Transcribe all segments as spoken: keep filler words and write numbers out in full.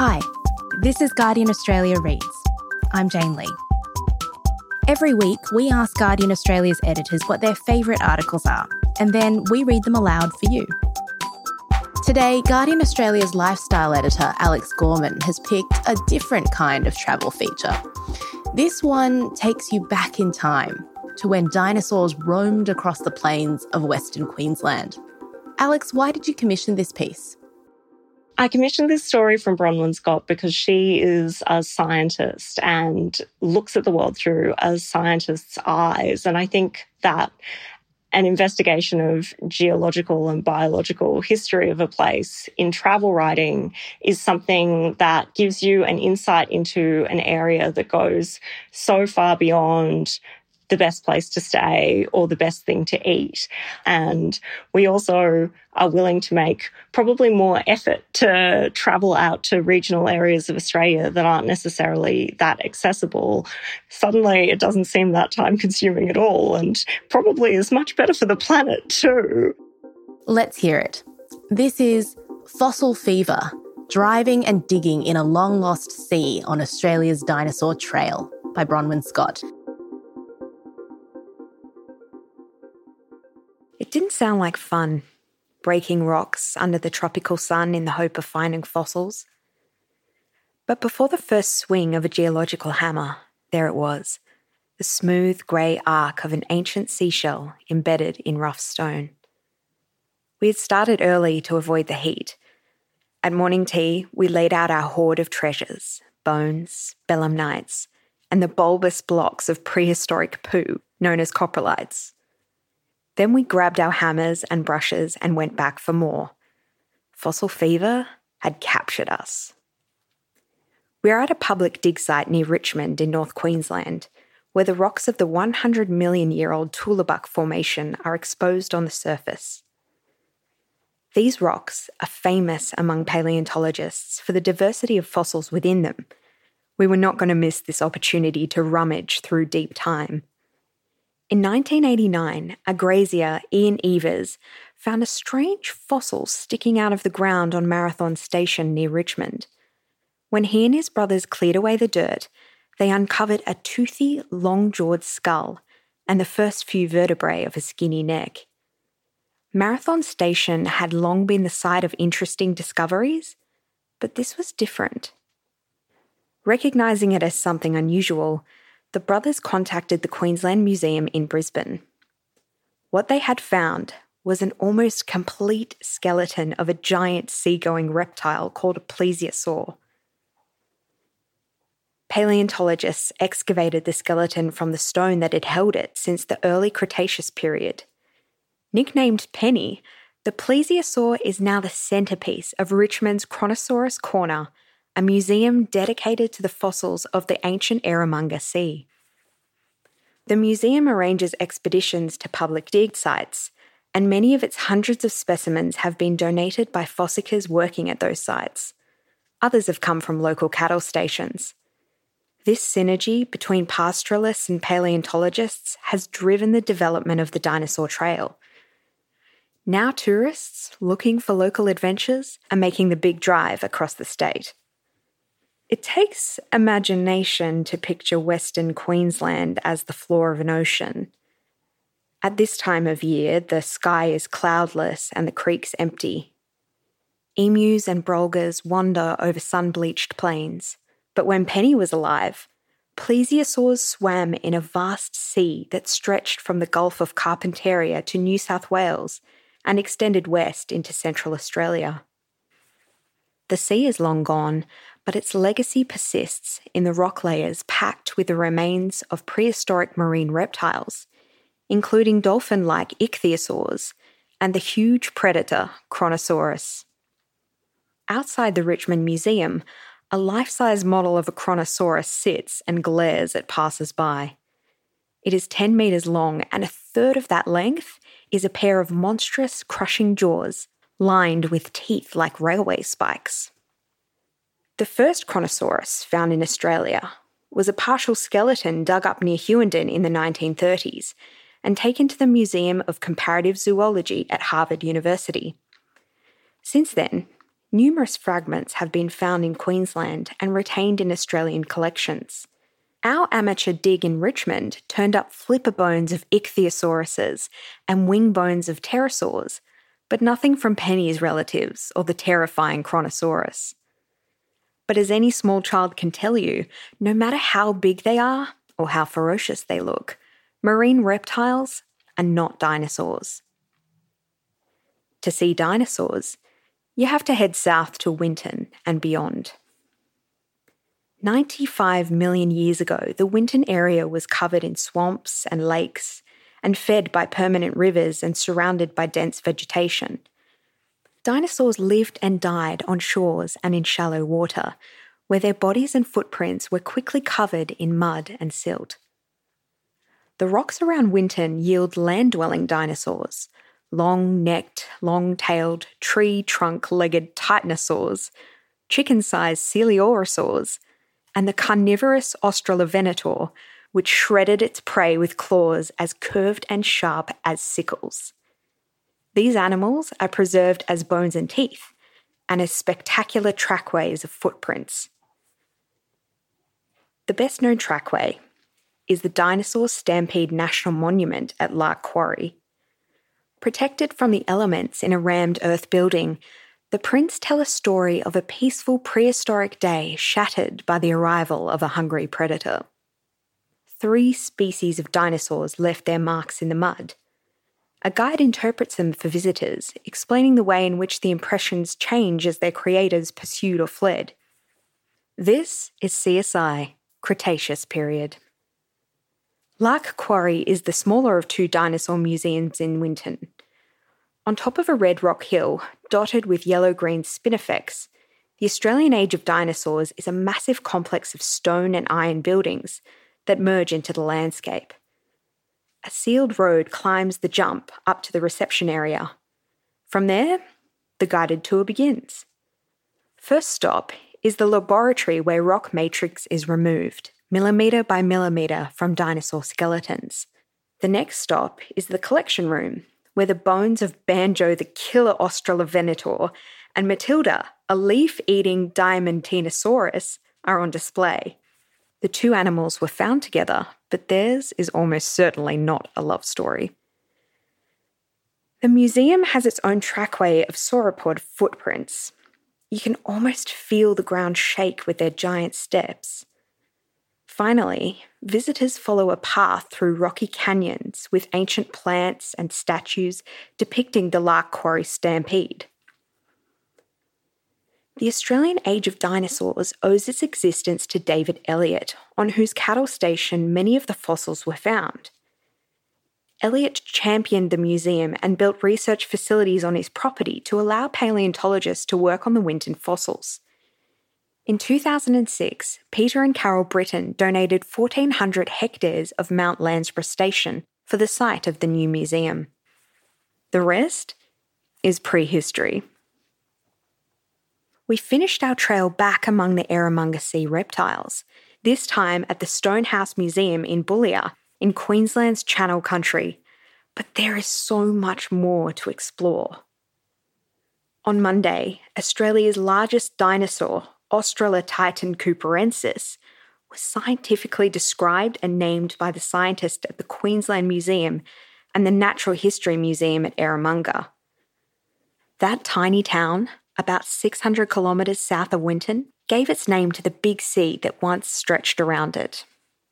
Hi, this is Guardian Australia Reads. I'm Jane Lee. Every week, we ask Guardian Australia's editors what their favourite articles are, and then we read them aloud for you. Today, Guardian Australia's lifestyle editor, Alex Gorman, has picked a different kind of travel feature. This one takes you back in time to when dinosaurs roamed across the plains of Western Queensland. Alex, why did you commission this piece? I commissioned this story from Bronwyn Scott because she is a scientist and looks at the world through a scientist's eyes. And I think that an investigation of geological and biological history of a place in travel writing is something that gives you an insight into an area that goes so far beyond the best place to stay or the best thing to eat. And we also are willing to make probably more effort to travel out to regional areas of Australia that aren't necessarily that accessible. Suddenly, it doesn't seem that time-consuming at all, and probably is much better for the planet too. Let's hear it. This is Fossil Fever, Driving and Digging in a Long-Lost Sea on Australia's Dinosaur Trail by Bronwyn Scott. It didn't sound like fun, breaking rocks under the tropical sun in the hope of finding fossils. But before the first swing of a geological hammer, there it was, the smooth grey arc of an ancient seashell embedded in rough stone. We had started early to avoid the heat. At morning tea, we laid out our hoard of treasures, bones, belemnites, and the bulbous blocks of prehistoric poo known as coprolites. Then we grabbed our hammers and brushes and went back for more. Fossil fever had captured us. We are at a public dig site near Richmond in North Queensland, where the rocks of the one hundred million year old Toolebuc Formation are exposed on the surface. These rocks are famous among paleontologists for the diversity of fossils within them. We were not going to miss this opportunity to rummage through deep time. In nineteen eighty-nine, a grazier, Ian Evers, found a strange fossil sticking out of the ground on Marathon Station near Richmond. When he and his brothers cleared away the dirt, they uncovered a toothy, long-jawed skull and the first few vertebrae of a skinny neck. Marathon Station had long been the site of interesting discoveries, but this was different. Recognising it as something unusual, the brothers contacted the Queensland Museum in Brisbane. What they had found was an almost complete skeleton of a giant sea-going reptile called a plesiosaur. Paleontologists excavated the skeleton from the stone that had held it since the early Cretaceous period. Nicknamed Penny, the plesiosaur is now the centrepiece of Richmond's Kronosaurus Corner, a museum dedicated to the fossils of the ancient Aramunga Sea. The museum arranges expeditions to public dig sites, and many of its hundreds of specimens have been donated by fossickers working at those sites. Others have come from local cattle stations. This synergy between pastoralists and paleontologists has driven the development of the Dinosaur Trail. Now tourists looking for local adventures are making the big drive across the state. It takes imagination to picture Western Queensland as the floor of an ocean. At this time of year, the sky is cloudless and the creeks empty. Emus and brolgas wander over sun-bleached plains, but when Penny was alive, plesiosaurs swam in a vast sea that stretched from the Gulf of Carpentaria to New South Wales and extended west into Central Australia. The sea is long gone, but its legacy persists in the rock layers packed with the remains of prehistoric marine reptiles, including dolphin-like ichthyosaurs and the huge predator Kronosaurus. Outside the Richmond Museum, a life-size model of a Kronosaurus sits and glares at passers-by. It is ten metres long, and a third of that length is a pair of monstrous, crushing jaws lined with teeth like railway spikes. The first Kronosaurus found in Australia was a partial skeleton dug up near Hughenden in the nineteen thirties and taken to the Museum of Comparative Zoology at Harvard University. Since then, Numerous fragments have been found in Queensland and retained in Australian collections. Our amateur dig in Richmond turned up flipper bones of ichthyosaurises and wing bones of pterosaurs, but nothing from Penny's relatives or the terrifying Kronosaurus. But as any small child can tell you, no matter how big they are or how ferocious they look, marine reptiles are not dinosaurs. To see dinosaurs, you have to head south to Winton and beyond. ninety-five million years ago, the Winton area was covered in swamps and lakes and fed by permanent rivers and surrounded by dense vegetation. Dinosaurs lived and died on shores and in shallow water, where their bodies and footprints were quickly covered in mud and silt. The rocks around Winton yield land-dwelling dinosaurs, long-necked, long-tailed, tree-trunk-legged titanosaurs, chicken-sized coeluriosaurs, and the carnivorous Australovenator, which shredded its prey with claws as curved and sharp as sickles. These animals are preserved as bones and teeth, and as spectacular trackways of footprints. The best-known trackway is the Dinosaur Stampede National Monument at Lark Quarry. Protected from the elements in a rammed earth building, the prints tell a story of a peaceful prehistoric day shattered by the arrival of a hungry predator. Three species of dinosaurs left their marks in the mud. A guide interprets them for visitors, explaining the way in which the impressions change as their creators pursued or fled. This is C S I, Cretaceous period. Lark Quarry is the smaller of two dinosaur museums in Winton. On top of a red rock hill, dotted with yellow-green spinifex, the Australian Age of Dinosaurs is a massive complex of stone and iron buildings that merge into the landscape. A sealed road climbs the jump up to the reception area. From there, the guided tour begins. First stop is the laboratory where rock matrix is removed, millimetre by millimetre, from dinosaur skeletons. The next stop is the collection room, where the bones of Banjo the killer Australovenator and Matilda, a leaf-eating DiamantinaTinosaurus, are on display. The two animals were found together, but theirs is almost certainly not a love story. The museum has its own trackway of sauropod footprints. You can almost feel the ground shake with their giant steps. Finally, visitors follow a path through rocky canyons with ancient plants and statues depicting the Lark Quarry stampede. The Australian Age of Dinosaurs owes its existence to David Elliott, on whose cattle station many of the fossils were found. Elliott championed the museum and built research facilities on his property to allow paleontologists to work on the Winton fossils. In two thousand six, Peter and Carol Britton donated fourteen hundred hectares of Mount Landsborough Station for the site of the new museum. The rest is prehistory. We finished our trail back among the Aramunga Sea reptiles, this time at the Stonehouse Museum in Bullia, in Queensland's Channel Country, but there is so much more to explore. On Monday, Australia's largest dinosaur, Australotitan cooperensis, was scientifically described and named by the scientists at the Queensland Museum and the Natural History Museum at Aramunga. That tiny town, about six hundred kilometres south of Winton, gave its name to the big sea that once stretched around it.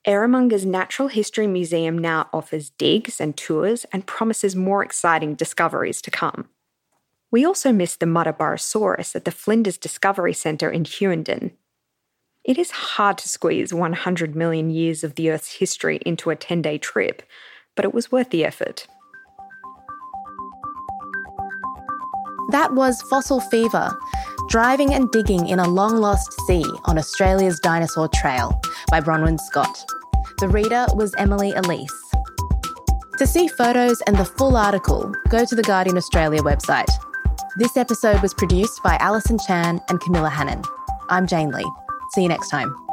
Aramunga's Natural History Museum now offers digs and tours and promises more exciting discoveries to come. We also missed the mudder Barosaurus at the Flinders Discovery Centre in Hughenden. It is hard to squeeze one hundred million years of the Earth's history into a ten-day trip, but it was worth the effort. That was Fossil Fever, driving and digging in a long-lost sea on Australia's Dinosaur Trail by Bronwyn Scott. The reader was Emily Elise. To see photos and the full article, go to the Guardian Australia website. This episode was produced by Alison Chan and Camilla Hannon. I'm Jane Lee. See you next time.